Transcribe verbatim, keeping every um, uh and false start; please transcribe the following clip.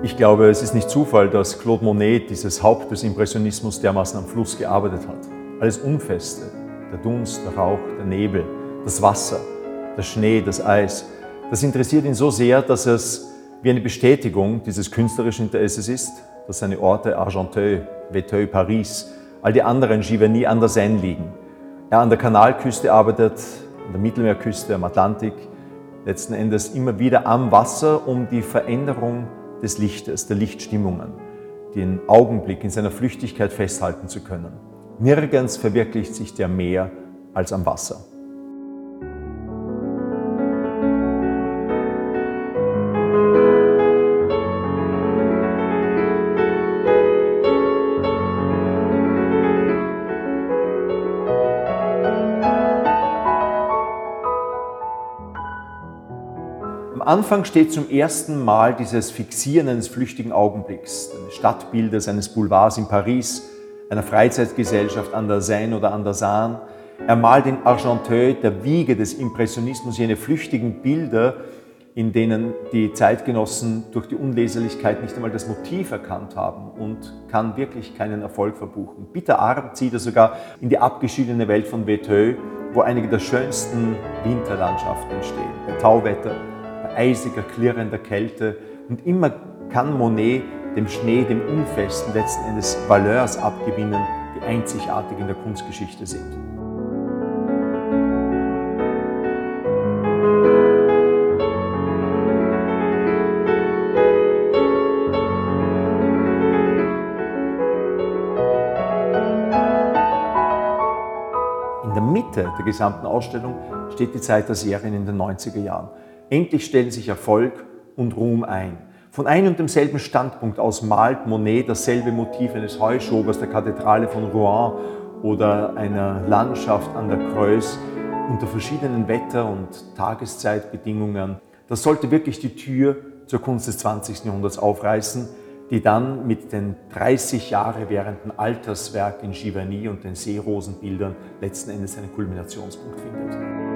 Ich glaube, es ist nicht Zufall, dass Claude Monet, dieses Haupt des Impressionismus, dermaßen am Fluss gearbeitet hat. Alles Unfeste, der Dunst, der Rauch, der Nebel, das Wasser, der Schnee, das Eis, das interessiert ihn so sehr, dass es wie eine Bestätigung dieses künstlerischen Interesses ist, dass seine Orte Argenteuil, Vétheuil, Paris, all die anderen Giverny an der Seine liegen. Er an der Kanalküste arbeitet, an der Mittelmeerküste, am Atlantik, letzten Endes immer wieder am Wasser, um die Veränderung des Lichtes, der Lichtstimmungen, den Augenblick in seiner Flüchtigkeit festhalten zu können. Nirgends verwirklicht sich der mehr als am Wasser. Am Anfang steht zum ersten Mal dieses Fixieren eines flüchtigen Augenblicks, eines Stadtbildes, eines Boulevards in Paris, einer Freizeitgesellschaft an der Seine oder an der Saar. Er malt in Argenteuil, der Wiege des Impressionismus, jene flüchtigen Bilder, in denen die Zeitgenossen durch die Unleserlichkeit nicht einmal das Motiv erkannt haben und kann wirklich keinen Erfolg verbuchen. Bitterarm zieht er sogar in die abgeschiedene Welt von Vétheuil, wo einige der schönsten Winterlandschaften entstehen, bei Tauwetter, eisiger, klirrender Kälte, und immer kann Monet dem Schnee, dem Unfesten letzten Endes Valeurs abgewinnen, die einzigartig in der Kunstgeschichte sind. In der Mitte der gesamten Ausstellung steht die Zeit der Serien in den neunziger Jahren. Endlich stellen sich Erfolg und Ruhm ein. Von einem und demselben Standpunkt aus malt Monet dasselbe Motiv eines Heuschobers der Kathedrale von Rouen oder einer Landschaft an der Creuse unter verschiedenen Wetter- und Tageszeitbedingungen. Das sollte wirklich die Tür zur Kunst des zwanzigsten Jahrhunderts aufreißen, die dann mit den dreißig Jahre währenden Alterswerk in Giverny und den Seerosenbildern letzten Endes einen Kulminationspunkt findet.